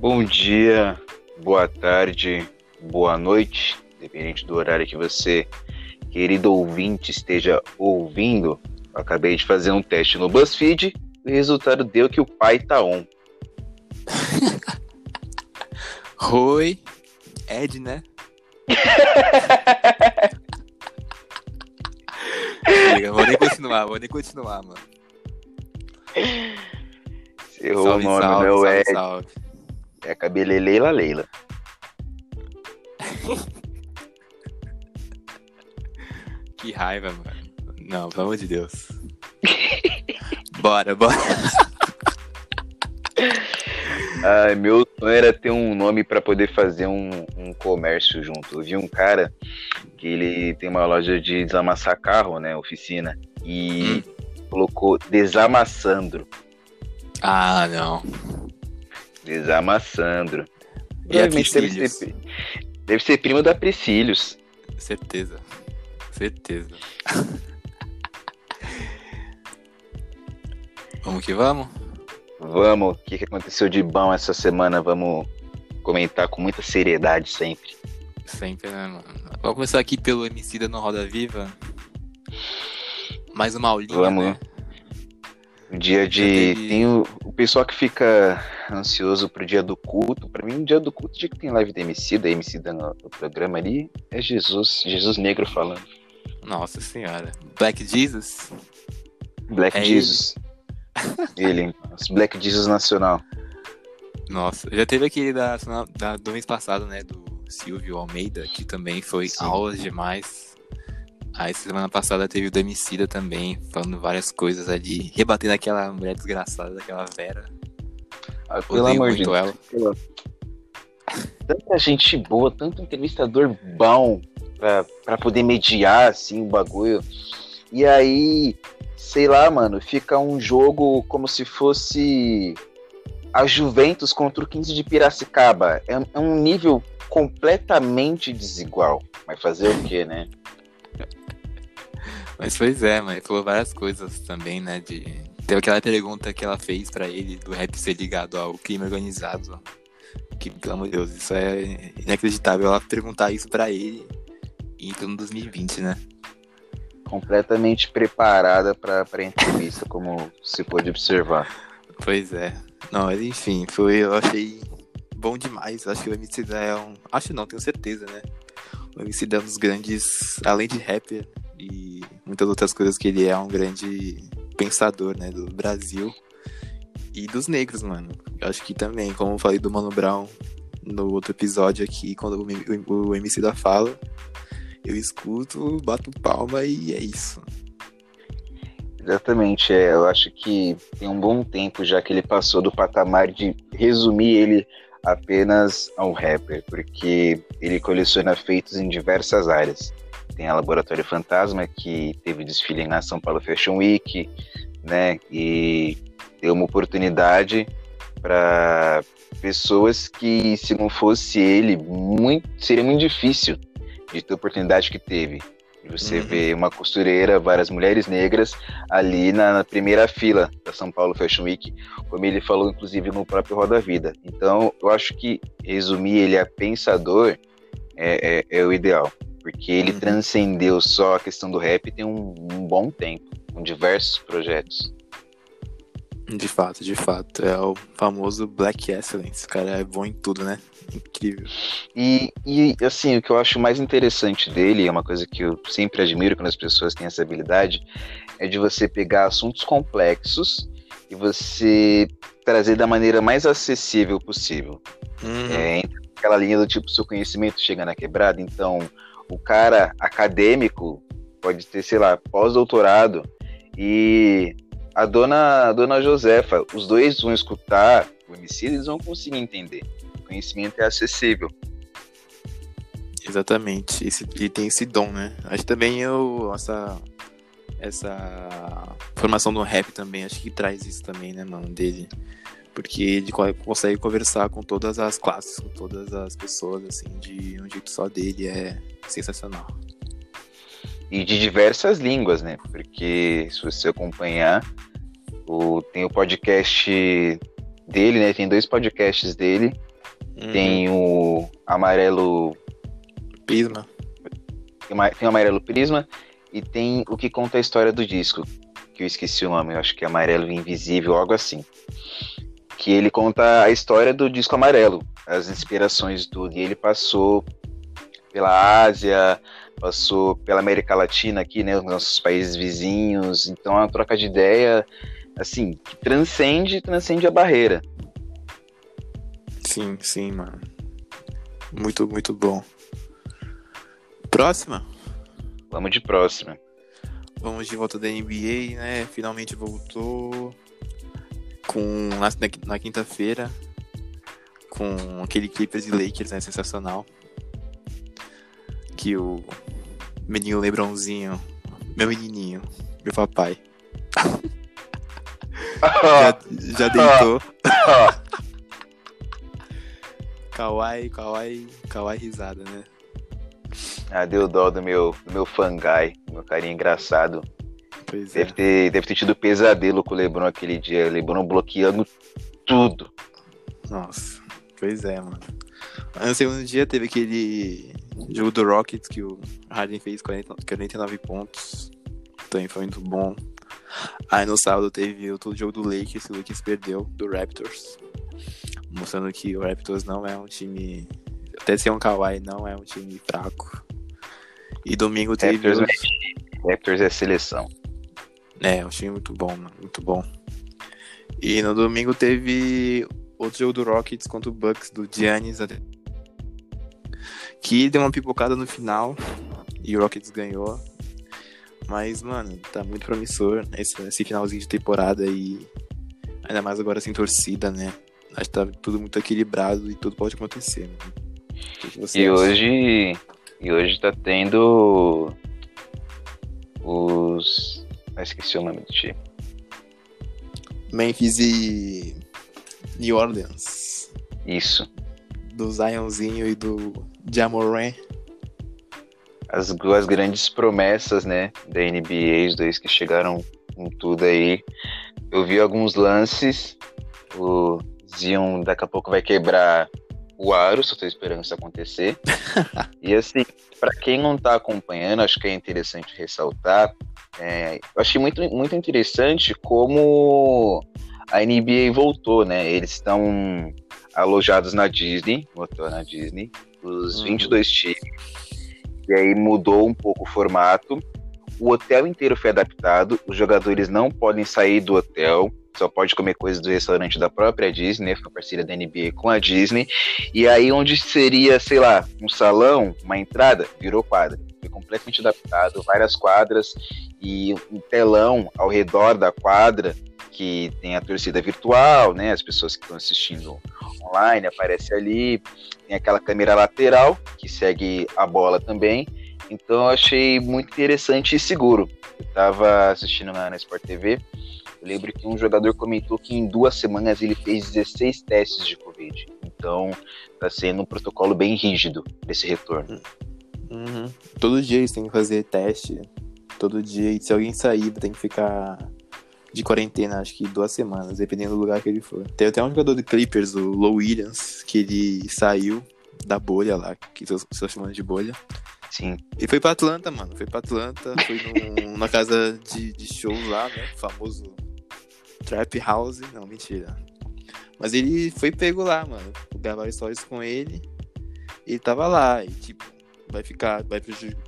Bom dia, boa tarde, boa noite, dependente do horário que você, querido ouvinte, esteja ouvindo. Eu acabei de fazer um teste no BuzzFeed e o resultado deu que o pai tá on. Oi, Ed, né? Vou nem continuar, mano. Se errou o nome, meu Ed. Salve. É a cabeleleila Leila. Que raiva, mano. Não, pelo amor de Deus. Bora. Ai, meu sonho era ter um nome pra poder fazer um comércio junto. Eu vi um cara que ele tem uma loja de desamassar carro, né? Oficina. E colocou Desamassandro. Ah, não. Desamassandro. Provavelmente deve ser primo da Priscílios. Certeza. Vamos que vamos? Vamos. O que aconteceu de bom essa semana? Vamos comentar com muita seriedade sempre. Sempre, né, mano? Vamos começar aqui pelo Emicida no Roda Viva. Mais uma aulinha, vamos, né? O dia de... Tem o pessoal que fica ansioso pro dia do culto. Pra mim, o dia do culto, o dia que tem live da Emicida no programa ali, é Jesus negro falando. Nossa senhora. Black Jesus. Ele. Black Jesus nacional. Nossa, já teve aquele do mês passado, né, do Silvio Almeida, que também foi aulas demais. Aí semana passada teve o da Emicida também, falando várias coisas ali, rebatendo aquela mulher desgraçada, daquela Vera. Ah, pelo amor de Deus. Tanta gente boa, tanto entrevistador bom pra poder mediar, assim, o bagulho. E aí, sei lá, mano, fica um jogo como se fosse a Juventus contra o 15 de Piracicaba. É um nível completamente desigual. Mas fazer o quê, né? Mas pois é, mas falou várias coisas também, né, de... Teve aquela pergunta que ela fez pra ele do rap ser ligado ao crime organizado, que, pelo amor de Deus, isso é inacreditável, ela perguntar isso pra ele em 2020, né? Completamente preparada pra entrevista, como se pôde observar. Pois é. Não, mas enfim, eu achei bom demais, acho que o Emicida é um... Acho não, tenho certeza, né? O Emicida é um dos grandes, além de rapper e muitas outras coisas, que ele é um grande pensador, né, do Brasil e dos negros, mano. Eu acho que também, como eu falei do Mano Brown no outro episódio aqui, quando o Emicida fala, eu escuto, bato palma e é isso. Exatamente, eu acho que tem um bom tempo já que ele passou do patamar de resumir ele apenas a um rapper, porque ele coleciona feitos em diversas áreas. Tem a Laboratório Fantasma, que teve desfile na São Paulo Fashion Week, né? E deu uma oportunidade para pessoas que, se não fosse ele, seria muito difícil de ter a oportunidade que teve. Você vê uma costureira, várias mulheres negras ali na primeira fila da São Paulo Fashion Week, como ele falou, inclusive, no próprio Roda Vida. Então, eu acho que resumir ele a pensador é o ideal, porque ele transcendeu só a questão do rap tem um bom tempo, com diversos projetos. De fato. É o famoso Black Excellence. O cara é bom em tudo, né? Incrível. E assim, o que eu acho mais interessante dele, é uma coisa que eu sempre admiro quando as pessoas têm essa habilidade, é de você pegar assuntos complexos e você trazer da maneira mais acessível possível. Entra aquela linha do tipo, seu conhecimento chega na quebrada, então o cara acadêmico pode ter, sei lá, pós-doutorado e... A dona Josefa, os dois vão escutar o Emicida e eles vão conseguir entender. O conhecimento é acessível. Exatamente. E tem esse dom, né? Acho que também essa formação do rap também, acho que traz isso também, né, mano, dele. Porque ele consegue conversar com todas as classes, com todas as pessoas, assim, de um jeito só dele. É sensacional. E de diversas línguas, né? Porque se você acompanhar, tem o podcast dele, né? Tem dois podcasts dele Tem o amarelo prisma. Tem o amarelo prisma e tem o que conta a história do disco, que eu esqueci o nome, eu acho que é Amarelo Invisível, algo assim. Que ele conta a história do disco amarelo, as inspirações do... E ele passou pela Ásia, passou pela América Latina aqui, né, os nossos países vizinhos. Então é uma troca de ideia, assim, que transcende a barreira. Sim, sim, mano. Muito, muito bom. Próxima? Vamos de próxima. Vamos de volta da NBA, né? Finalmente voltou na quinta-feira com aquele Clippers e Lakers, né? Sensacional. Que o menino LeBronzinho, meu menininho, meu papai, já deitou. Kawhi risada, né? Ah, deu dó do meu fangai, meu carinha engraçado. Pois é. Deve ter tido pesadelo com o LeBron aquele dia. LeBron bloqueando tudo. Nossa, pois é, mano. No segundo dia teve aquele jogo do Rockets que o Harden fez 49 pontos. Também foi muito bom. Aí no sábado teve outro jogo do Lakers, que o Lakers perdeu, do Raptors. Mostrando que o Raptors não é um time... Até ser um Kawhi, não é um time fraco. E domingo teve... Raptors é seleção. É um time muito bom, mano. Muito bom. E no domingo teve outro jogo do Rockets contra o Bucks, do Giannis. Que deu uma pipocada no final. E o Rockets ganhou. Mas, mano, tá muito promissor esse finalzinho de temporada. E ainda mais agora sem torcida, né? Acho que tá tudo muito equilibrado e tudo pode acontecer. Mano. E hoje tá tendo... esqueci o nome do time. Memphis e New Orleans. Isso. Do Zionzinho e do Jamoran. As duas grandes promessas, né, da NBA, os dois que chegaram com tudo aí. Eu vi alguns lances. O Zion daqui a pouco vai quebrar o aro, só tô esperando isso acontecer. E assim, pra quem não tá acompanhando, acho que é interessante ressaltar. Eu achei muito, muito interessante como a NBA voltou, né? Eles estão alojados na Disney, os 22 times. E aí mudou um pouco o formato. O hotel inteiro foi adaptado, os jogadores não podem sair do hotel. Só pode comer coisas do restaurante da própria Disney, fica parceira da NBA com a Disney. E aí onde seria, sei lá, um salão, uma entrada, virou quadra. Foi completamente adaptado, várias quadras e um telão ao redor da quadra que tem a torcida virtual, né? As pessoas que estão assistindo online aparecem ali. Tem aquela câmera lateral que segue a bola também. Então eu achei muito interessante e seguro. Eu estava assistindo na Sport TV. Eu lembro que um jogador comentou que em 2 semanas ele fez 16 testes de Covid. Então, tá sendo um protocolo bem rígido desse retorno. Uhum. Todo dia eles têm que fazer teste. Todo dia. E se alguém sair, tem que ficar de quarentena, acho que 2 semanas, dependendo do lugar que ele for. Tem até um jogador do Clippers, o Low Williams, que ele saiu da bolha lá, que estão chamando de bolha. Sim. E foi pra Atlanta, mano. Foi numa casa de shows lá, né? O famoso Trap House. Não, mentira. Mas ele foi pego lá, mano. Gravaram stories com ele. Ele tava lá. E, tipo, vai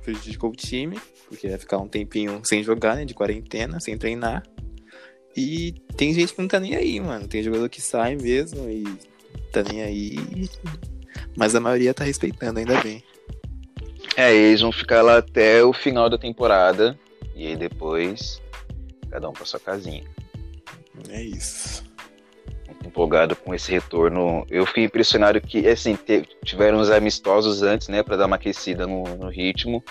prejudicar o time. Porque vai ficar um tempinho sem jogar, né? De quarentena, sem treinar. E tem gente que não tá nem aí, mano. Tem jogador que sai mesmo e tá nem aí. Mas a maioria tá respeitando, ainda bem. Eles vão ficar lá até o final da temporada. E aí depois, cada um pra sua casinha. É isso. Muito empolgado com esse retorno. Eu fiquei impressionado que, assim, tiveram os amistosos antes, né? Pra dar uma aquecida no ritmo.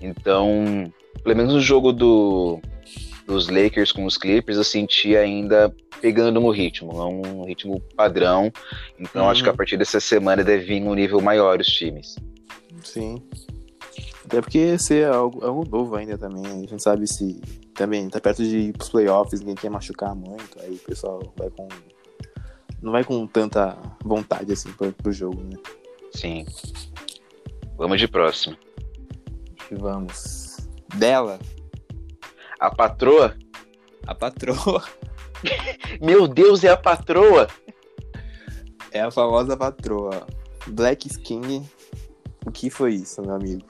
Então, pelo menos no jogo dos Lakers com os Clippers, eu senti ainda pegando no ritmo. Não um ritmo padrão. Então, acho que a partir dessa semana deve vir um nível maior os times. Sim. Até porque ser algo novo ainda também. A gente não sabe se também tá perto de ir pros playoffs, ninguém quer machucar muito. Aí o pessoal vai com não vai com tanta vontade assim pro jogo, né? Sim. Vamos de próximo. Vamos. Dela. A patroa? A patroa. Meu Deus, é a patroa! É a famosa patroa. Black Skin. O que foi isso, meu amigo?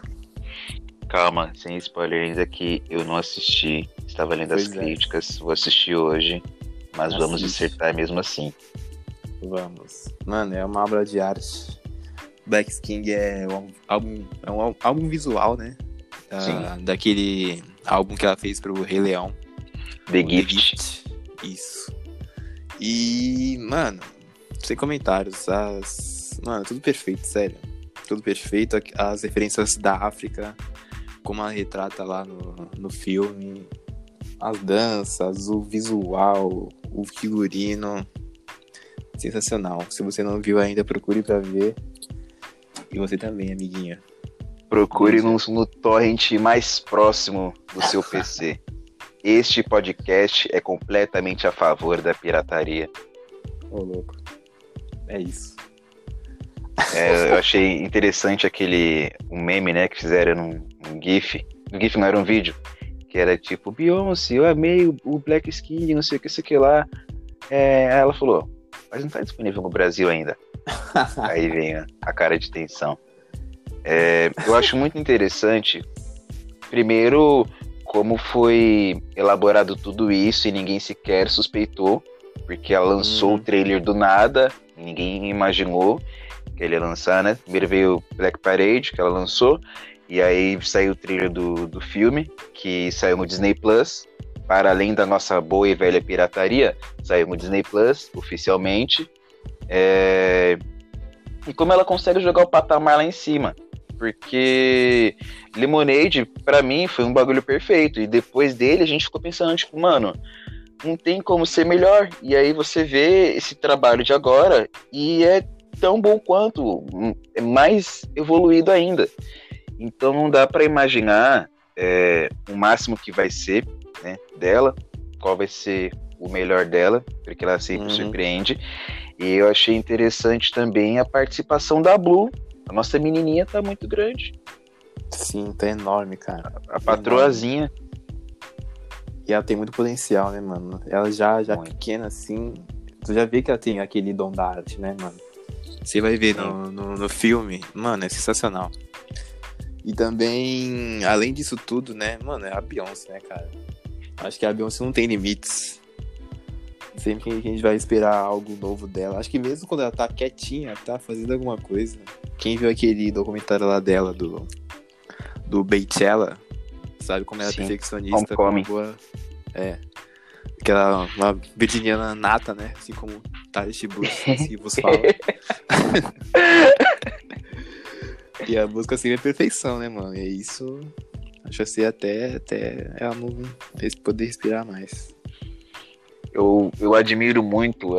Calma, sem spoiler ainda que eu não assisti. Estava lendo as críticas, vou assistir hoje. Mas vamos dissertar mesmo assim. Vamos. Mano, é uma obra de arte. Black Skin é um álbum visual, né? Sim. Daquele álbum que ela fez pro Rei Leão. The Gift. Isso. E, mano, sem comentários. Mano, tudo perfeito, sério. Tudo perfeito. As referências da África, como ela retrata lá no filme. As danças, o visual, o figurino. Sensacional. Se você não viu ainda, procure pra ver. E você também, amiguinha. Procure no torrent mais próximo do seu PC. Este podcast é completamente a favor da pirataria. Ô, louco. É isso. É, eu achei interessante um meme, né, que fizeram num GIF. No GIF não era um vídeo. Que era tipo, Beyoncé, eu amei o Black Skin, não sei o que, sei o que lá. Aí ela falou, mas não tá disponível no Brasil ainda. Aí vem a cara de tensão. Eu acho muito interessante, primeiro, como foi elaborado tudo isso e ninguém sequer suspeitou, porque ela lançou o trailer do nada, ninguém imaginou que ele ia lançar, né? Primeiro veio Black Parade, que ela lançou, e aí saiu o trailer do filme, que saiu no Disney Plus, para além da nossa boa e velha pirataria, saiu no Disney Plus, oficialmente. E como ela consegue jogar o patamar lá em cima. Porque Lemonade, pra mim, foi um bagulho perfeito. E depois dele, a gente ficou pensando, tipo, mano, não tem como ser melhor. E aí você vê esse trabalho de agora e é tão bom quanto, é mais evoluído ainda. Então não dá pra imaginar o máximo que vai ser, né, dela, qual vai ser o melhor dela, porque ela sempre surpreende. E eu achei interessante também a participação da Blue. A nossa menininha tá muito grande. Sim, tá enorme, cara. A patroazinha. E ela tem muito potencial, né, mano? Ela já pequena, assim... Tu já vê que ela tem aquele dom da arte, né, mano? Você vai ver no filme. Mano, é sensacional. E também, além disso tudo, né? Mano, é a Beyoncé, né, cara? Acho que a Beyoncé não tem limites. Sempre que a gente vai esperar algo novo dela. Acho que mesmo quando ela tá quietinha, tá fazendo alguma coisa. Quem viu aquele documentário lá dela, do Beychella, sabe como ela é perfeccionista, como boa... Aquela uma virginiana nata, né? Assim como o Tarish Bush, que vos fala. E a busca sempre é perfeição, né, mano? E isso, acho assim, até ela não poder respirar mais. Eu admiro muito,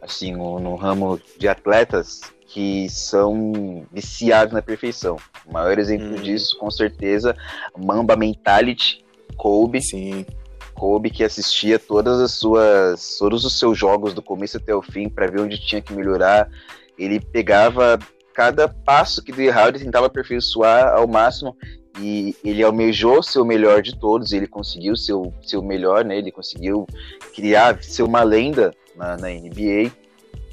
assim, no ramo de atletas que são viciados na perfeição. O maior exemplo disso, com certeza, Mamba Mentality, Kobe. Sim. Kobe, que assistia todos os seus jogos do começo até o fim para ver onde tinha que melhorar. Ele pegava cada passo que deu errado e tentava aperfeiçoar ao máximo. E ele almejou ser o melhor de todos, ele conseguiu ser o melhor, né? Ele conseguiu criar, ser uma lenda na NBA.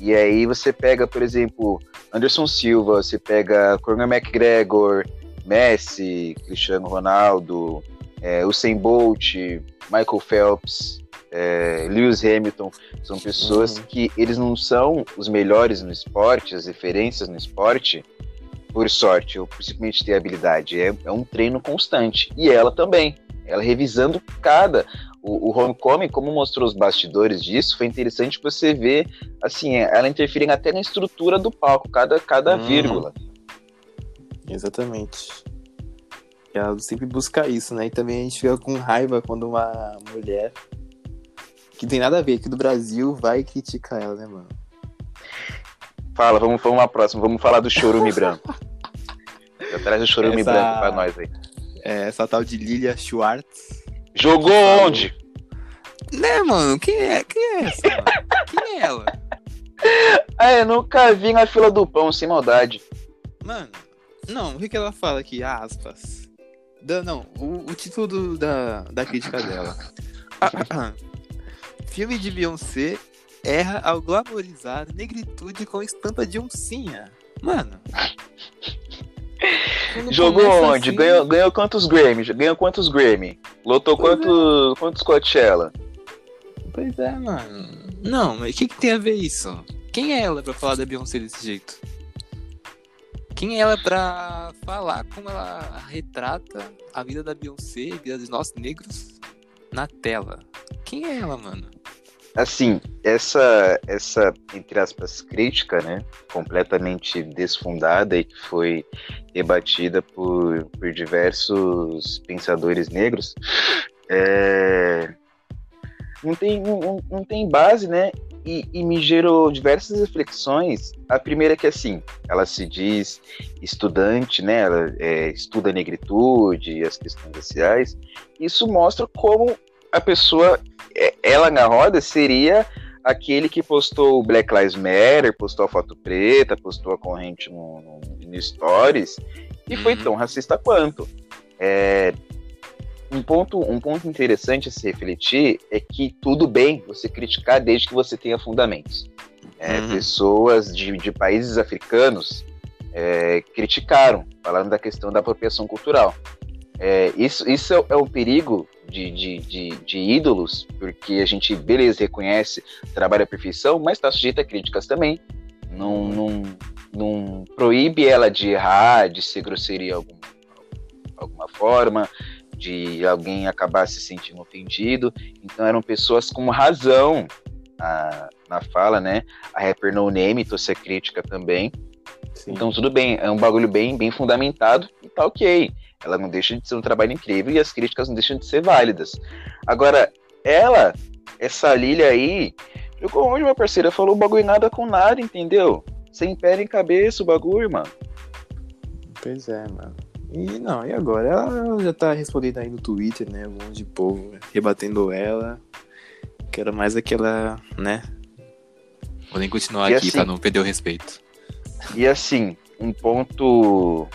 E aí você pega, por exemplo, Anderson Silva, você pega Conor McGregor, Messi, Cristiano Ronaldo, Usain Bolt, Michael Phelps, Lewis Hamilton. São pessoas que eles não são os melhores no esporte, as referências no esporte, por sorte, ou principalmente ter habilidade, é um treino constante, e ela também, ela revisando o Homecoming, como mostrou os bastidores disso, foi interessante você ver, assim, ela interferindo até na estrutura do palco, cada vírgula. Exatamente. Ela sempre busca isso, né, e também a gente fica com raiva quando uma mulher, que tem nada a ver aqui do Brasil, vai criticar ela, né, mano? Fala, vamos pra próxima. Vamos falar do chorume branco. Já traz o chorume branco pra nós aí. Essa tal de Lilia Schwartz. Jogou onde? Né, mano? Quem é essa, mano? Quem é ela? É, eu nunca vi na fila do pão, sem maldade. Mano, não, o que ela fala aqui, aspas. O título da crítica dela. Filme de Beyoncé erra ao glamorizar negritude com estampa de oncinha. Mano. Jogou onde? Assim... Ganhou quantos Grammys? Ganhou quantos Grammy? Lotou quantos Coachella? Pois é, mano. Não, mas o que tem a ver isso? Quem é ela pra falar da Beyoncé desse jeito? Quem é ela pra falar como ela retrata a vida da Beyoncé, a vida dos nossos negros na tela? Quem é ela, mano? Assim, essa entre aspas, crítica, né, completamente desfundada e que foi rebatida por diversos pensadores negros, não tem base, né, e me gerou diversas reflexões. A primeira é que, assim, ela se diz estudante, né, ela estuda a negritude e as questões raciais. Isso mostra como a pessoa, ela na roda, seria aquele que postou o Black Lives Matter, postou a foto preta, postou a corrente no Stories, e foi tão racista quanto. Um ponto interessante a se refletir é que tudo bem você criticar desde que você tenha fundamentos. Pessoas de países africanos criticaram, falando da questão da apropriação cultural. Isso é um perigo de ídolos, porque a gente, beleza, reconhece, trabalha a perfeição, mas está sujeita a críticas também. Não proíbe ela de errar, de ser grosseria alguma forma, de alguém acabar se sentindo ofendido. Então eram pessoas com razão na fala, né? A rapper No Name trouxe a crítica também. Sim. Então tudo bem, é um bagulho bem, bem fundamentado e tá ok. Ela não deixa de ser um trabalho incrível e as críticas não deixam de ser válidas. Agora, ela, essa Lilia aí, jogou onde, minha parceira? Falou bagulho nada com nada, entendeu? Sem pé nem cabeça o bagulho, mano. Pois é, mano. E não, e agora? Ela já tá respondendo aí no Twitter, né? Um monte de povo rebatendo ela. Que era mais aquela, né? Vou nem continuar e aqui, assim, pra não perder o respeito. E assim, um ponto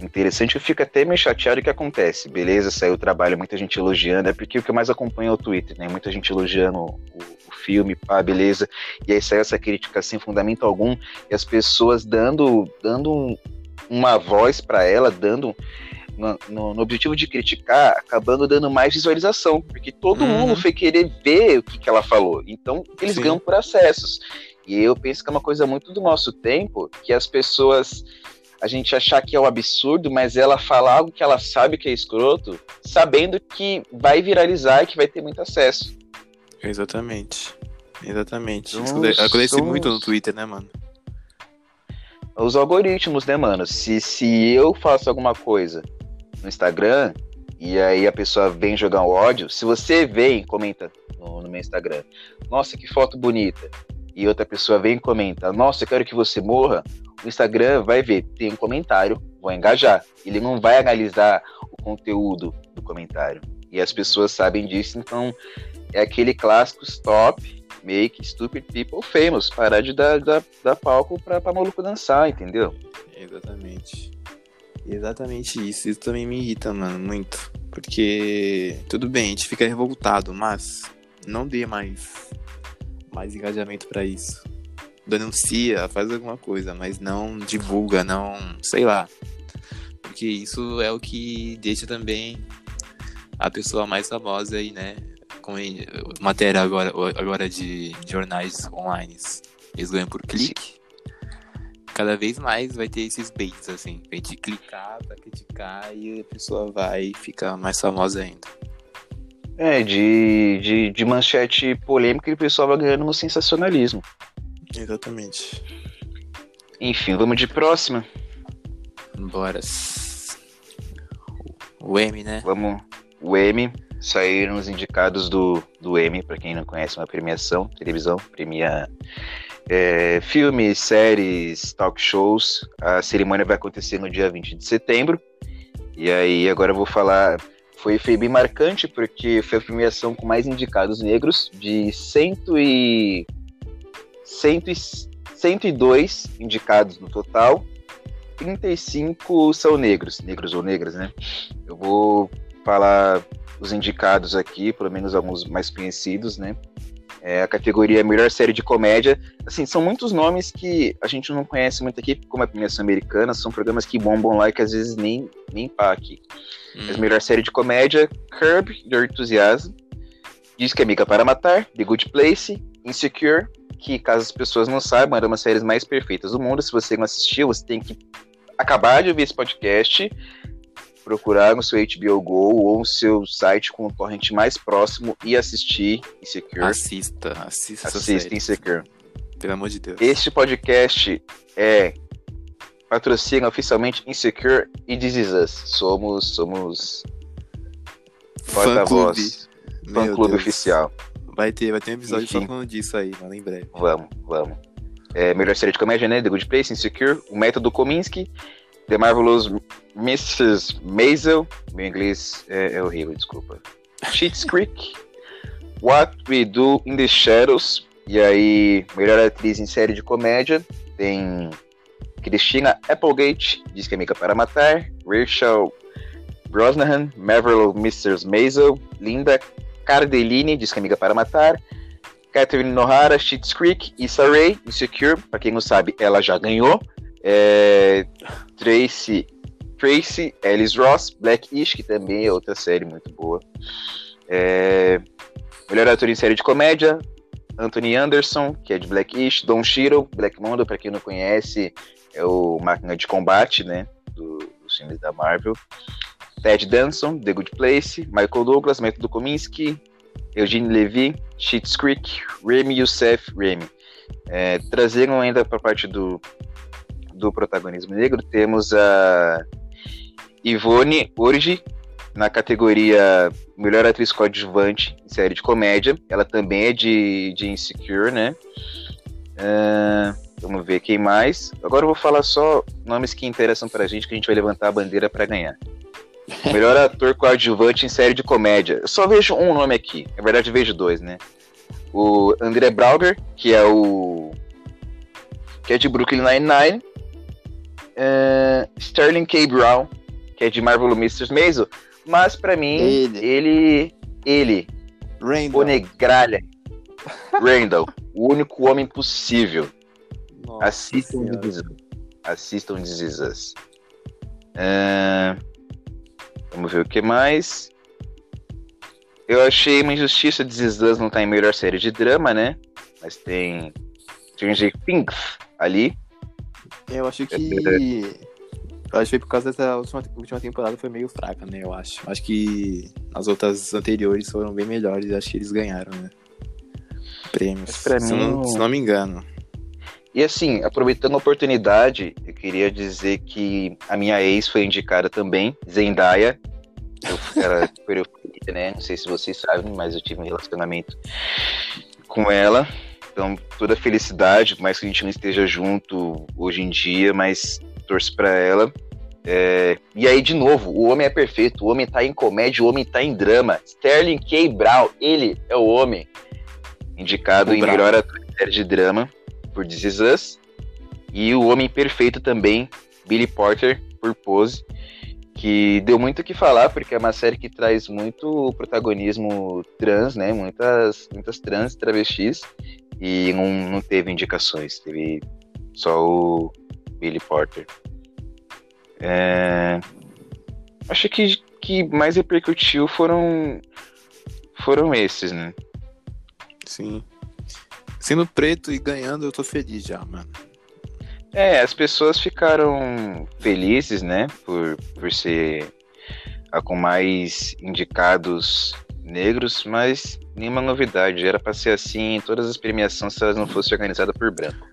interessante, eu fico até meio chateado o que acontece. Beleza, saiu o trabalho, muita gente elogiando. É porque o que eu mais acompanho é o Twitter, né? Muita gente elogiando o filme, pá, beleza. E aí saiu essa crítica sem fundamento algum. E as pessoas dando uma voz para ela, dando no objetivo de criticar, acabando dando mais visualização, porque todo mundo foi querer ver o que ela falou, então eles ganham por acessos. E eu penso que é uma coisa muito do nosso tempo, que as pessoas, a gente achar que é um absurdo, mas ela fala algo que ela sabe que é escroto, sabendo que vai viralizar e que vai ter muito acesso. Exatamente. Isso acontece muito no Twitter, né, mano? Os algoritmos, né, mano? Se eu faço alguma coisa no Instagram e aí a pessoa vem jogar um ódio, se você vem e comenta no meu Instagram, nossa, que foto bonita, e outra pessoa vem e comenta, nossa, eu quero que você morra, o Instagram vai ver, tem um comentário, vou engajar. Ele não vai analisar o conteúdo do comentário. E as pessoas sabem disso, então é aquele clássico stop, make stupid people famous. Parar de dar palco pra maluco dançar, entendeu? Exatamente isso. Isso também me irrita, mano, muito. Porque, tudo bem, a gente fica revoltado, mas não dê mais engajamento pra isso. Denuncia, faz alguma coisa, mas não divulga, não... sei lá. Porque isso é o que deixa também a pessoa mais famosa aí, né? Matéria agora de jornais online, eles ganham por clique. Cada vez mais vai ter esses baits, assim, pra gente clicar, pra criticar, e a pessoa vai ficar mais famosa ainda. De manchete polêmica, e o pessoal vai ganhando no sensacionalismo. Exatamente. Enfim, vamos de próxima? Bora. O M, né? Vamos, o M. Saíram os indicados do Emmy, para quem não conhece, uma premiação, televisão, premia filmes, séries, talk shows. A cerimônia vai acontecer no dia 20 de setembro. E aí, agora eu vou falar, foi bem marcante, porque foi a premiação com mais indicados negros, de 100 e... 102 indicados no total, 35 são negros ou negras, né? Eu vou falar os indicados aqui, pelo menos alguns mais conhecidos, né? É a categoria Melhor Série de Comédia. Assim, são muitos nomes que a gente não conhece muito aqui, como é a premiação americana, são programas que bombam lá e que às vezes nem pá aqui. Mas Melhor Série de Comédia, Curb Your Enthusiasm, Diz que Amiga para Matar, The Good Place, Insecure, que caso as pessoas não saibam, era uma das séries mais perfeitas do mundo. Se você não assistiu, você tem que acabar de ouvir esse podcast, procurar no seu HBO Go ou no seu site com o torrent mais próximo e assistir Insecure. Assista Insecure. Pelo amor de Deus. Este podcast patrocina oficialmente Insecure e This Is Us. Somos porta-voz. Fã-clube oficial. Vai ter um episódio só falando disso aí, mano, em breve. Vamos. Melhor série de comédia, né? The Good Place, Insecure, O Método Kominsky, The Marvelous Mrs. Maisel, meu inglês é horrível, desculpa. Schitt's Creek, What We Do in the Shadows, e aí, melhor atriz em série de comédia, tem Christina Applegate, Diz que Amiga para Matar, Rachel Brosnahan, Marvelous Mrs. Maisel, Linda Cardellini, Diz que Amiga para Matar, Catherine O'Hara, Schitt's Creek, Issa Rae, Insecure, pra quem não sabe, ela já ganhou. Tracy Ellis Ross, Blackish, que também é outra série muito boa. Melhor ator em série de comédia, Anthony Anderson, que é de Blackish, Don Cheadle, Black Mamba, pra quem não conhece, é o máquina de combate, né, dos filmes da Marvel. Ted Danson, The Good Place, Michael Douglas, Método Kominsky, Eugene Levy, Schitt's Creek, Remy Youssef, Remy. Trazeram ainda pra parte do protagonismo negro, temos a Yvonne Orji na categoria Melhor Atriz Coadjuvante em série de comédia. Ela também é de Insecure, né? Vamos ver quem mais. Agora eu vou falar só nomes que interessam pra gente, que a gente vai levantar a bandeira pra ganhar. Melhor Ator Coadjuvante em série de comédia. Eu só vejo um nome aqui. Na verdade, eu vejo dois, né? O André Brauger, que é de Brooklyn Nine-Nine, Sterling K. Brown, que é de Marvelous Mrs. Maisel, mas pra mim, ele Randall. O negralha, Randall, o único homem possível. Nossa, assistam This Is Us. Vamos ver o que mais. Eu achei uma injustiça This Is Us não tá em melhor série de drama, né? Mas tem Stranger Things ali. Eu acho que por causa dessa última temporada foi meio fraca, né? Eu acho. Acho que as outras anteriores foram bem melhores. Acho que eles ganharam, né? Prêmios. Se não me engano. E assim, aproveitando a oportunidade, eu queria dizer que a minha ex foi indicada também, Zendaya. Ela foi, né? Não sei se vocês sabem, mas eu tive um relacionamento com ela. Então, toda a felicidade, por mais que a gente não esteja junto hoje em dia, mas torço pra ela. E aí, de novo, o homem é perfeito, o homem tá em comédia, o homem tá em drama. Sterling K. Brown, ele é o homem indicado em melhor ator em série de drama por This Is Us. E o homem perfeito também, Billy Porter, por Pose, que deu muito o que falar, porque é uma série que traz muito protagonismo trans, né? Muitas trans, travestis. E não teve indicações, teve só o Billy Porter. Acho que mais repercutiu foram esses, né? Sim. Sendo preto e ganhando, eu tô feliz já, mano. As pessoas ficaram felizes, né? Por ser com mais indicados negros, mas nenhuma novidade, era pra ser assim em todas as premiações se elas não fossem organizadas por branco.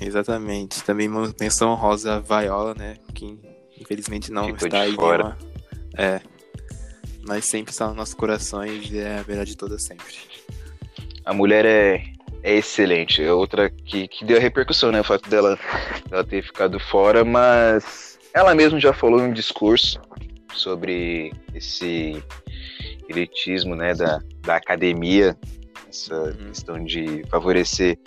Exatamente, também menção honrosa Viola, né, que infelizmente não ficou está aí fora. Mas sempre está nos nossos corações e é a verdade de toda sempre. A mulher é excelente, é outra que deu a repercussão, né, o fato dela ter ficado fora, mas ela mesma já falou em um discurso sobre esse elitismo, né, da academia, essa questão de favorecer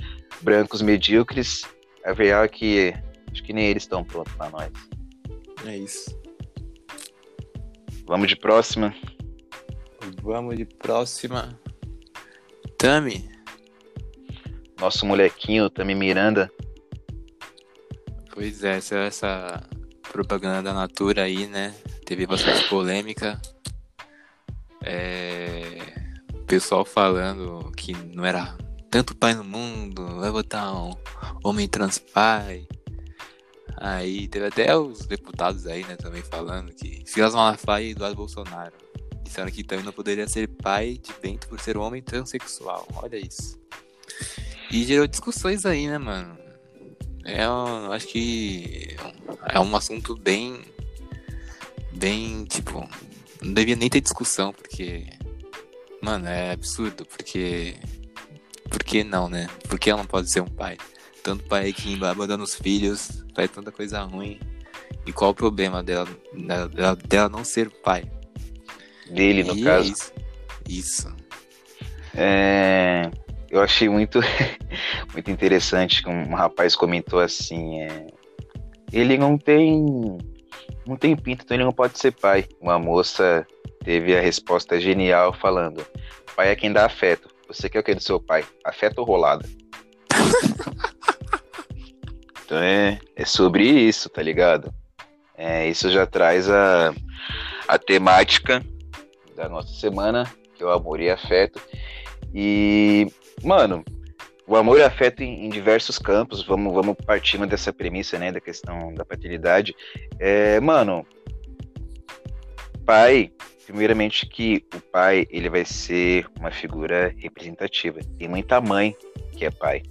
brancos medíocres, a real é que acho que nem eles estão prontos pra nós. É isso. Vamos de próxima? Vamos de próxima. Tami. Nosso molequinho, Tami Miranda. Pois é, essa propaganda da Natura aí, né? Teve bastante polêmica. O pessoal falando que não era tanto pai no mundo, vai botar um homem transpai. Aí teve até os deputados aí, né, também falando que Silas Malafaia e Eduardo Bolsonaro disseram que também não poderia ser pai de Bento por ser um homem transexual. Olha isso. E gerou discussões aí, né, mano? Eu acho que é um assunto bem, tipo, não devia nem ter discussão, porque, mano, é absurdo, porque... Por que não, né? Por que ela não pode ser um pai? Tanto pai que abandona os filhos, faz tanta coisa ruim. E qual o problema dela não ser pai? Dele, no caso. Isso. Eu achei muito, muito interessante que um rapaz comentou assim... Ele não tem pinto, então ele não pode ser pai. Uma moça teve a resposta genial falando... Pai é quem dá afeto. Você quer o que do seu pai? Afeto ou rolada? Então é sobre isso, tá ligado? Isso já traz a temática da nossa semana, que é o amor e afeto. E, mano, o amor e afeto em diversos campos, vamos partindo dessa premissa, né, da questão da paternidade. Mano, pai, primeiramente que o pai, ele vai ser uma figura representativa. Tem muita mãe que é pai.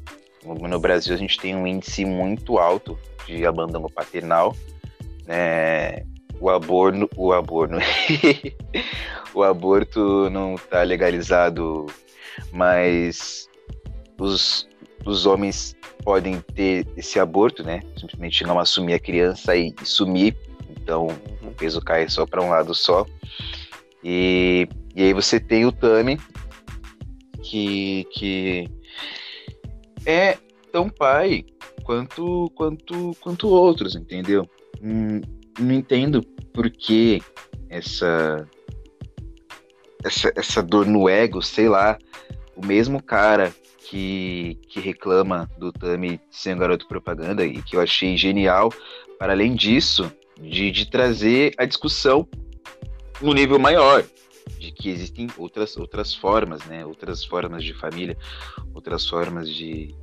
No Brasil, a gente tem um índice muito alto de abandono paternal, né? O aborto o aborto não está legalizado, mas os homens podem ter esse aborto, né? Simplesmente não assumir a criança e sumir, então o peso cai só para um lado só. E aí você tem o Tami, que é tão pai quanto outros, entendeu? Não entendo por que essa dor no ego, sei lá. O mesmo cara que reclama do Tami ser um garoto propaganda, e que eu achei genial, para além disso, de trazer a discussão no nível maior, de que existem outras formas, né? Outras formas de família, outras formas de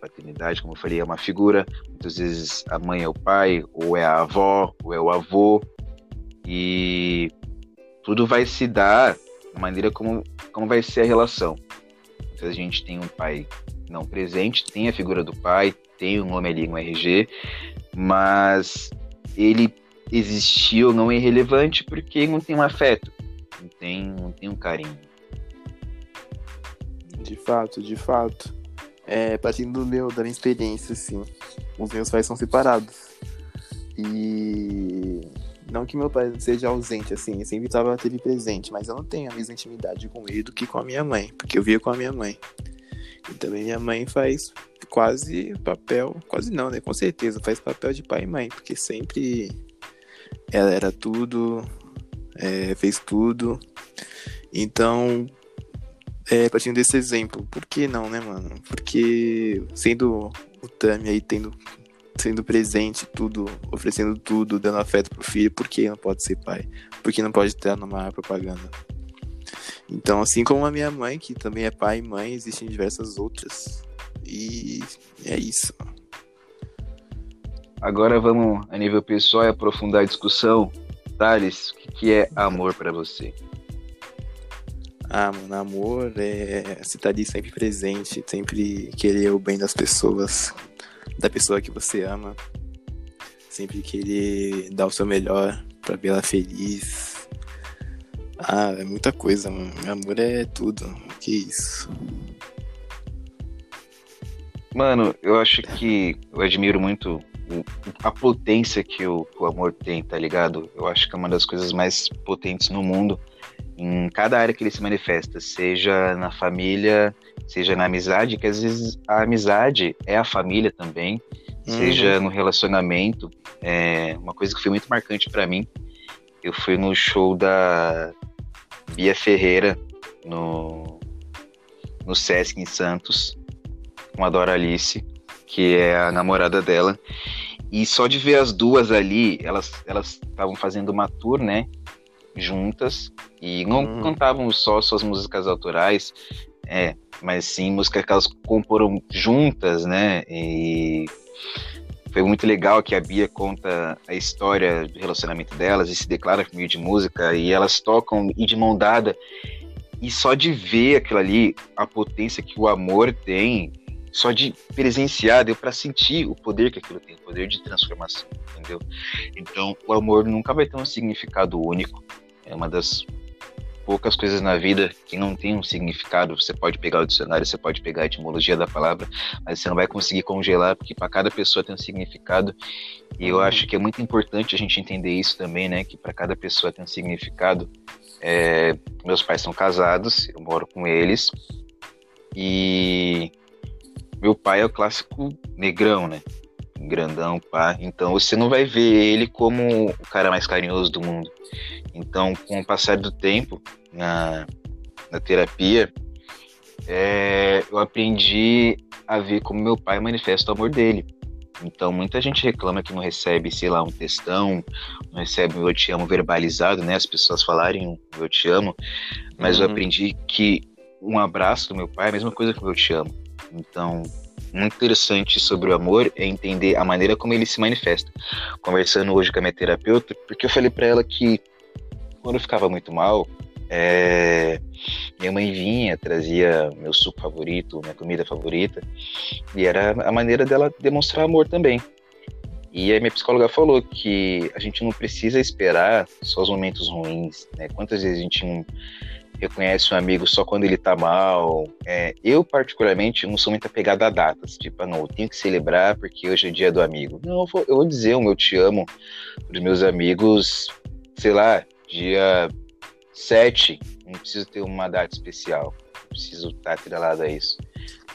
paternidade. Como eu falei, é uma figura, muitas vezes a mãe é o pai, ou é a avó, ou é o avô, e tudo vai se dar na maneira como vai ser a relação. Então, a gente tem um pai não presente, tem a figura do pai, tem o nome ali no RG, mas ele existiu, não é irrelevante, porque não tem um afeto, não tem um carinho. De fato. Partindo da minha experiência, assim, os meus pais são separados. E não que meu pai seja ausente, assim, ele sempre teve presente, mas eu não tenho a mesma intimidade com ele do que com a minha mãe, porque eu via com a minha mãe. E também minha mãe faz com certeza faz papel de pai e mãe, porque sempre ela era tudo, fez tudo. Então, partindo desse exemplo, por que não, né, mano? Porque sendo o Tami aí, sendo presente, tudo, oferecendo tudo, dando afeto pro filho, por que não pode ser pai? Por que não pode estar numa propaganda? Então, assim como a minha mãe, que também é pai e mãe, existem diversas outras. E é isso. Agora vamos a nível pessoal e aprofundar a discussão. Thales, o que é amor pra você? Ah, mano, amor é você estar ali sempre presente, sempre querer o bem das pessoas, da pessoa que você ama, sempre querer dar o seu melhor pra vê-la feliz. Ah, é muita coisa, mano. Amor é tudo. Que isso. Mano, eu acho que eu admiro muito a potência que o amor tem, tá ligado? Eu acho que é uma das coisas mais potentes no mundo, em cada área que ele se manifesta, seja na família, seja na amizade, que às vezes a amizade é a família também, seja no relacionamento. Uma coisa que foi muito marcante pra mim, eu fui no show da Bia Ferreira no Sesc em Santos, com a Dora Alice, que é a namorada dela, e só de ver as duas ali, elas estavam fazendo uma tour, né, juntas, e não cantavam só suas músicas autorais, mas sim músicas que elas comporam juntas, né, e foi muito legal que a Bia conta a história do relacionamento delas e se declara por meio de música, e elas tocam e de mão dada, e só de ver aquilo ali, a potência que o amor tem, só de presenciar, deu pra sentir o poder que aquilo tem, o poder de transformação, entendeu? Então, o amor nunca vai ter um significado único, é uma das poucas coisas na vida que não tem um significado. Você pode pegar o dicionário, você pode pegar a etimologia da palavra, mas você não vai conseguir congelar, porque para cada pessoa tem um significado, e eu acho que é muito importante a gente entender isso também, né, que para cada pessoa tem um significado. Meus pais são casados, eu moro com eles, e meu pai é o clássico negrão, né? Grandão, pá. Então você não vai ver ele como o cara mais carinhoso do mundo. Então, com o passar do tempo na terapia, eu aprendi a ver como meu pai manifesta o amor dele. Então, muita gente reclama que não recebe, sei lá, um textão, não recebe um eu te amo verbalizado, né? As pessoas falarem um eu te amo, mas eu aprendi que um abraço do meu pai é a mesma coisa que um eu te amo. Então, muito interessante sobre o amor é entender a maneira como ele se manifesta. Conversando hoje com a minha terapeuta, porque eu falei pra ela que quando eu ficava muito mal, minha mãe vinha, trazia meu suco favorito, minha comida favorita, e era a maneira dela demonstrar amor também. E aí minha psicóloga falou que a gente não precisa esperar só os momentos ruins, né? Quantas vezes a gente não reconhece um amigo só quando ele tá mal? Eu, particularmente, não sou muito apegado a datas, tipo, não, eu tenho que celebrar porque hoje é dia do amigo. Não, eu vou dizer um eu te amo pros meus amigos, sei lá, dia 7, não preciso ter uma data especial, não preciso estar atrelado a isso.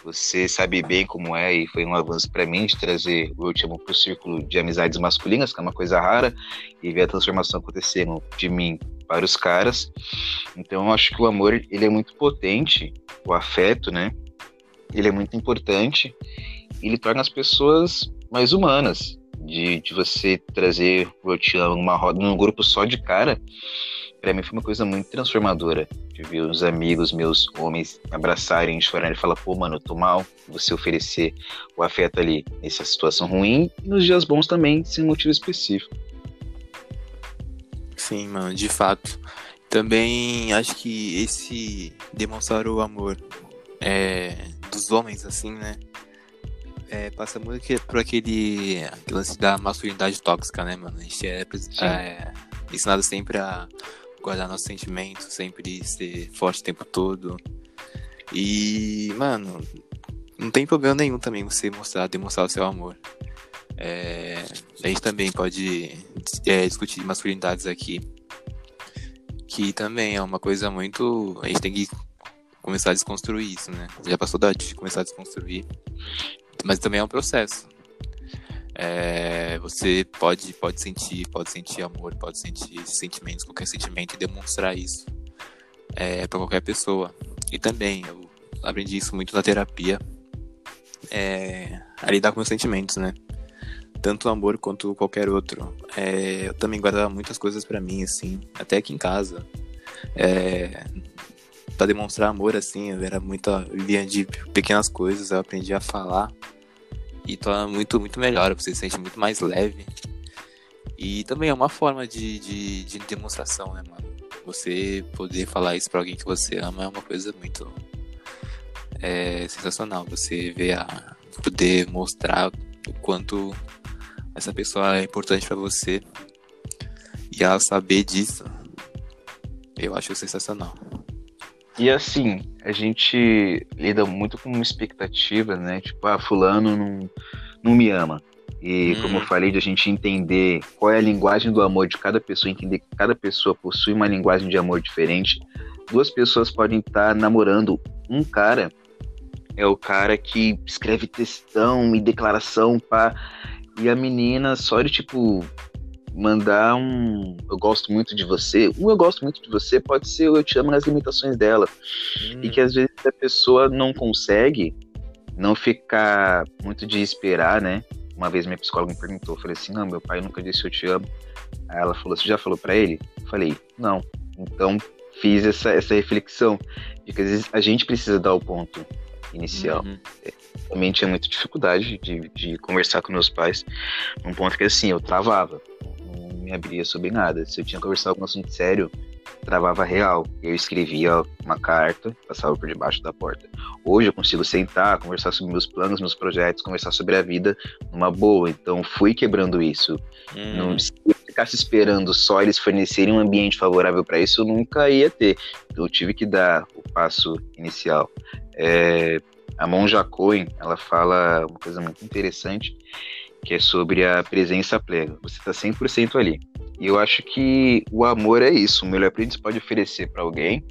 Você sabe bem como é, e foi um avanço para mim de trazer o eu te amo pro círculo de amizades masculinas, que é uma coisa rara, e ver a transformação acontecendo de mim para os caras. Então eu acho que o amor, ele é muito potente, o afeto, né, ele é muito importante, ele torna as pessoas mais humanas, de você trazer o eu te amo numa roda, num grupo só de cara. Pra mim foi uma coisa muito transformadora, de ver os amigos meus, homens, me abraçarem, chorarem e falar, pô, mano, eu tô mal, você oferecer o afeto ali nessa situação ruim, e nos dias bons também, sem motivo específico. Sim, mano, de fato. Também acho que esse demonstrar o amor dos homens, assim, né, passa muito por aquele lance da masculinidade tóxica, né, mano? A gente é ensinado sempre a guardar nossos sentimentos, sempre ser forte o tempo todo. E, mano, não tem problema nenhum também você demonstrar o seu amor. A gente também pode discutir masculinidades aqui, que também é uma coisa muito... A gente tem que começar a desconstruir isso, né? Já passou da hora de começar a desconstruir. Mas também é um processo. Você pode sentir amor, pode sentir sentimentos, qualquer sentimento, e demonstrar isso pra qualquer pessoa. E também eu aprendi isso muito na terapia, a lidar com os sentimentos, né, tanto o amor quanto qualquer outro. Eu também guardava muitas coisas pra mim, assim, até aqui em casa, pra demonstrar amor, assim. Eu era muito, eu vivia de pequenas coisas, eu aprendi a falar, e torna muito, muito melhor, você se sente muito mais leve. E também é uma forma de demonstração, né, mano? Você poder falar isso pra alguém que você ama é uma coisa muito sensacional. Você ver poder mostrar o quanto essa pessoa é importante pra você, e ela saber disso, eu acho sensacional. E assim, a gente lida muito com uma expectativa, né? Tipo, fulano não me ama. E como eu falei, de a gente entender qual é a linguagem do amor de cada pessoa, entender que cada pessoa possui uma linguagem de amor diferente. Duas pessoas podem estar namorando. Um cara é o cara que escreve textão e declaração, pá. E a menina só de, tipo, mandar um eu gosto muito de você. Um eu gosto muito de você pode ser o eu te amo nas limitações dela. E que às vezes a pessoa não consegue não ficar muito de esperar, né? Uma vez minha psicóloga me perguntou, eu falei assim, não, meu pai nunca disse eu te amo. Aí ela falou, você já falou pra ele? Eu falei, não. Então fiz essa reflexão de que às vezes a gente precisa dar o ponto inicial. Realmente tinha muita dificuldade de conversar com meus pais, num ponto que assim, eu travava, não me abria sobre nada. Se eu tinha que conversar algum assunto sério, travava real. Eu escrevia uma carta, passava por debaixo da porta. Hoje eu consigo sentar, conversar sobre meus planos, meus projetos, conversar sobre a vida numa boa. Então fui quebrando isso. Não, se eu ficasse esperando só eles fornecerem um ambiente favorável para isso, eu nunca ia ter. Então eu tive que dar o passo inicial. A Monja Cohen, ela fala uma coisa muito interessante, que é sobre a presença plena. Você está 100% ali. E eu acho que o amor é isso. O melhor presente que você pode oferecer para alguém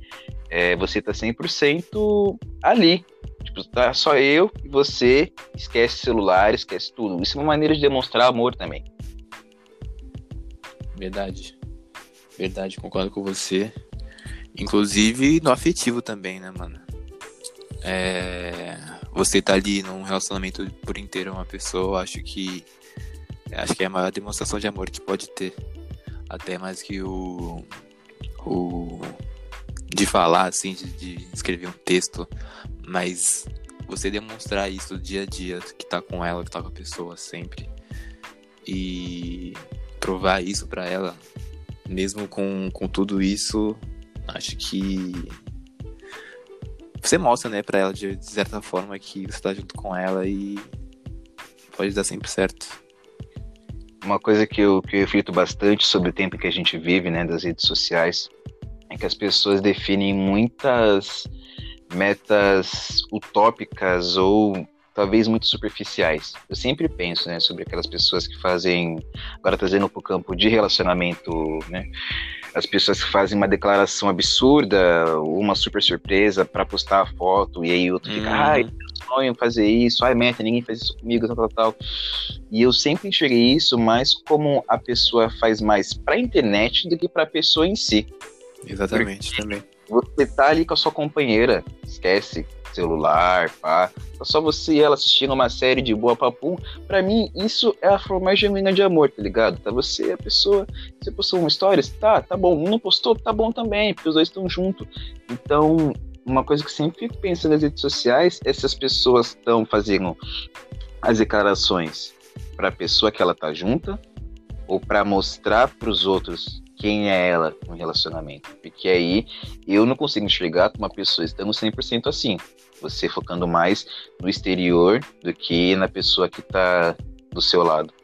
é você estar 100% ali. Tipo, tá só eu e você. Esquece celular, esquece tudo. Isso é uma maneira de demonstrar amor também. Verdade. Verdade, concordo com você. Inclusive no afetivo também, né, mano? Você tá ali num relacionamento por inteiro com uma pessoa, acho que é a maior demonstração de amor que pode ter, até mais que o de falar, assim, de escrever um texto, mas você demonstrar isso dia a dia, que tá com ela, que tá com a pessoa sempre, e provar isso pra ela, mesmo com tudo isso, acho que você mostra, né, pra ela de certa forma que você tá junto com ela e pode dar sempre certo. Uma coisa que eu reflito bastante sobre o tempo que a gente vive, né, das redes sociais, é que as pessoas definem muitas metas utópicas ou talvez muito superficiais. Eu sempre penso, né, sobre aquelas pessoas que fazem, agora trazendo pro campo de relacionamento, né, as pessoas que fazem uma declaração absurda, uma super surpresa pra postar a foto, e aí o outro fica, ai, meu sonho fazer isso, ai, meta, ninguém faz isso comigo, tal. E eu sempre enxerguei isso mais como a pessoa faz mais pra internet do que pra pessoa em si. Exatamente, porque também. Você tá ali com a sua companheira, esquece celular, pá, só você e ela assistindo uma série de boa papum, pra mim isso é a forma mais genuína de amor, tá ligado? Tá você e a pessoa, você postou uma história, tá bom, não postou, tá bom também, porque os dois estão juntos. Então, uma coisa que eu sempre fico pensando nas redes sociais é se as pessoas estão fazendo as declarações pra pessoa que ela tá junta ou pra mostrar pros outros quem é ela no relacionamento. Porque aí eu não consigo enxergar que uma pessoa estando 100% assim. Você focando mais no exterior do que na pessoa que tá do seu lado.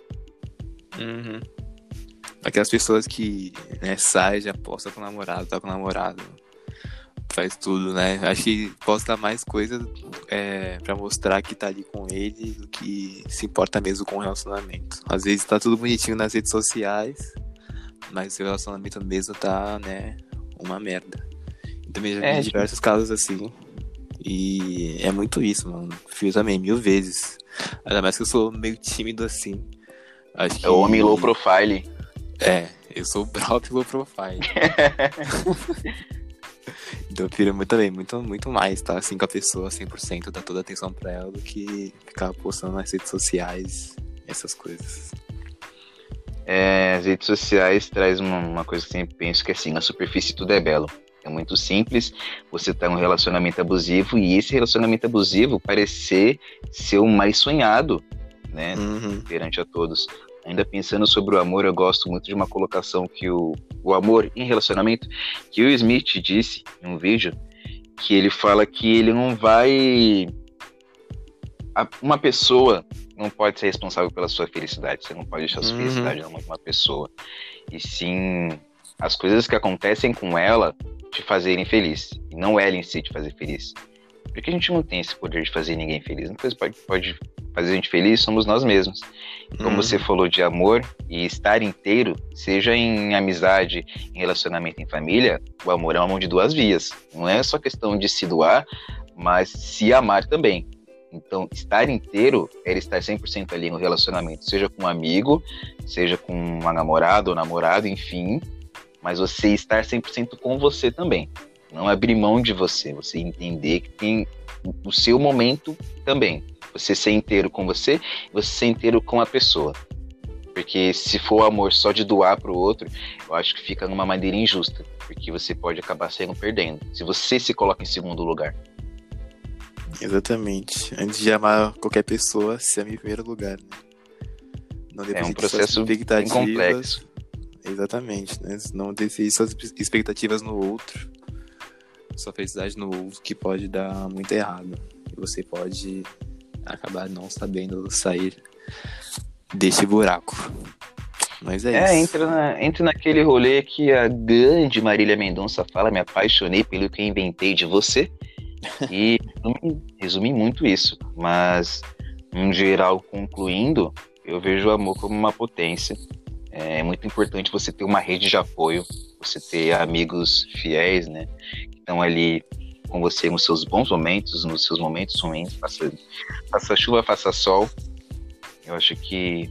Aquelas pessoas que, né, saem, já posta com o namorado, tá com o namorado, faz tudo, né? Acho que posta mais coisas pra mostrar que tá ali com ele do que se importa mesmo com o relacionamento. Às vezes tá tudo bonitinho nas redes sociais, mas o seu relacionamento mesmo tá, né, uma merda. Eu também já vi diversos casos assim. E é muito isso, mano. Fiz também 1000 vezes. Ainda mais que eu sou meio tímido assim. Acho que é o homem low profile. Eu sou o próprio low profile. Então eu prefiro muito mais, tá? Assim, com a pessoa 100%, dar toda a atenção pra ela do que ficar postando nas redes sociais, essas coisas. As redes sociais traz uma coisa que eu sempre penso, que assim, na superfície tudo é belo. É muito simples, você tá em um relacionamento abusivo e esse relacionamento abusivo parece ser o mais sonhado, né, perante a todos. Ainda pensando sobre o amor, eu gosto muito de uma colocação que o amor em relacionamento, que o Smith disse em um vídeo, que ele fala que ele não vai... Uma pessoa não pode ser responsável pela sua felicidade, você não pode deixar a sua felicidade na mão de uma pessoa. E sim, as coisas que acontecem com ela te fazerem feliz, e não ela em si te fazer feliz. Porque a gente não tem esse poder de fazer ninguém feliz. Uma coisa pode faz a gente feliz somos nós mesmos. E como você falou de amor e estar inteiro, seja em amizade, em relacionamento, em família, o amor é uma mão de duas vias. Não é só questão de se doar, mas se amar também. Então, estar inteiro era estar 100% ali no relacionamento, seja com um amigo, seja com uma namorada ou namorado, enfim, mas você estar 100% com você também. Não abrir mão de você, você entender que tem o seu momento também. Você ser inteiro com você, você ser inteiro com a pessoa. Porque se for amor só de doar para o outro, eu acho que fica numa maneira injusta, porque você pode acabar saindo perdendo, se você se coloca em segundo lugar. Exatamente. Antes de amar qualquer pessoa, se ame em primeiro lugar, né? Não é um processo bem complexo. Exatamente, né? Não definir suas expectativas no outro, sua felicidade no outro, que pode dar muito errado. E você pode acabar não sabendo sair desse buraco. Mas é isso. Entra naquele rolê que a grande Marília Mendonça fala: me apaixonei pelo que eu inventei de você. E resumi muito isso, mas em geral, concluindo, eu vejo o amor como uma potência. É muito importante você ter uma rede de apoio, você ter amigos fiéis, né, que estão ali com você nos seus bons momentos, nos seus momentos ruins, faça chuva, faça sol. Eu acho que,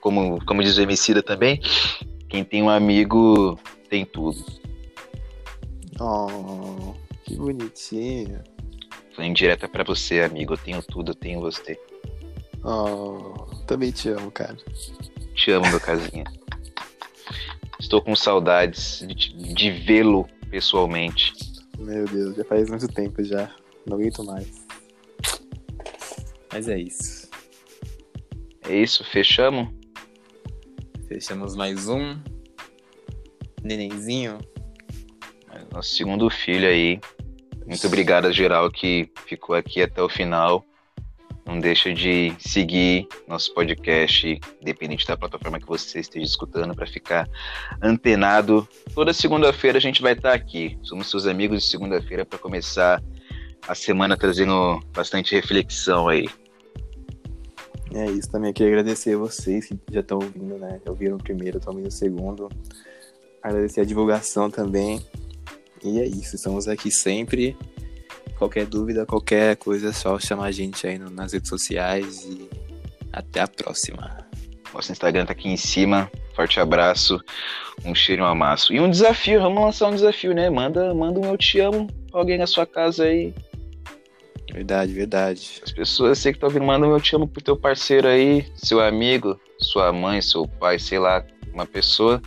como diz o Emicida também, quem tem um amigo tem tudo. Oh, que bonitinho. Foi indireta pra você, amigo. Eu tenho tudo, eu tenho você. Oh, também te amo, cara. Te amo, meu casinha. Estou com saudades de vê-lo pessoalmente. Meu Deus, já faz muito tempo já. Não aguento mais. Mas é isso. É isso, fechamos? Fechamos mais um nenenzinho. Nosso segundo filho aí. Muito obrigado a geral que ficou aqui até o final. Não deixa de seguir nosso podcast, independente da plataforma que você esteja escutando, para ficar antenado. Toda segunda-feira a gente vai estar aqui. Somos seus amigos de segunda-feira para começar a semana trazendo bastante reflexão aí. É isso, também queria agradecer a vocês que já estão ouvindo, né? Já ouviram o primeiro, estão ouvindo o segundo. Agradecer a divulgação também. E é isso, estamos aqui sempre. Qualquer dúvida, qualquer coisa, é só chamar a gente aí nas redes sociais. E até a próxima. Nosso Instagram tá aqui em cima. Forte abraço, um cheiro, um amasso. E um desafio, vamos lançar um desafio, né? Manda um eu te amo pra alguém na sua casa aí. Verdade. As pessoas, eu sei que estão ouvindo, manda um eu te amo pro teu parceiro aí, seu amigo, sua mãe, seu pai, sei lá, uma pessoa.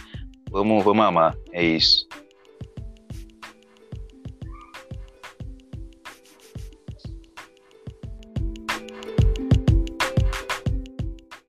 Vamos amar, é isso.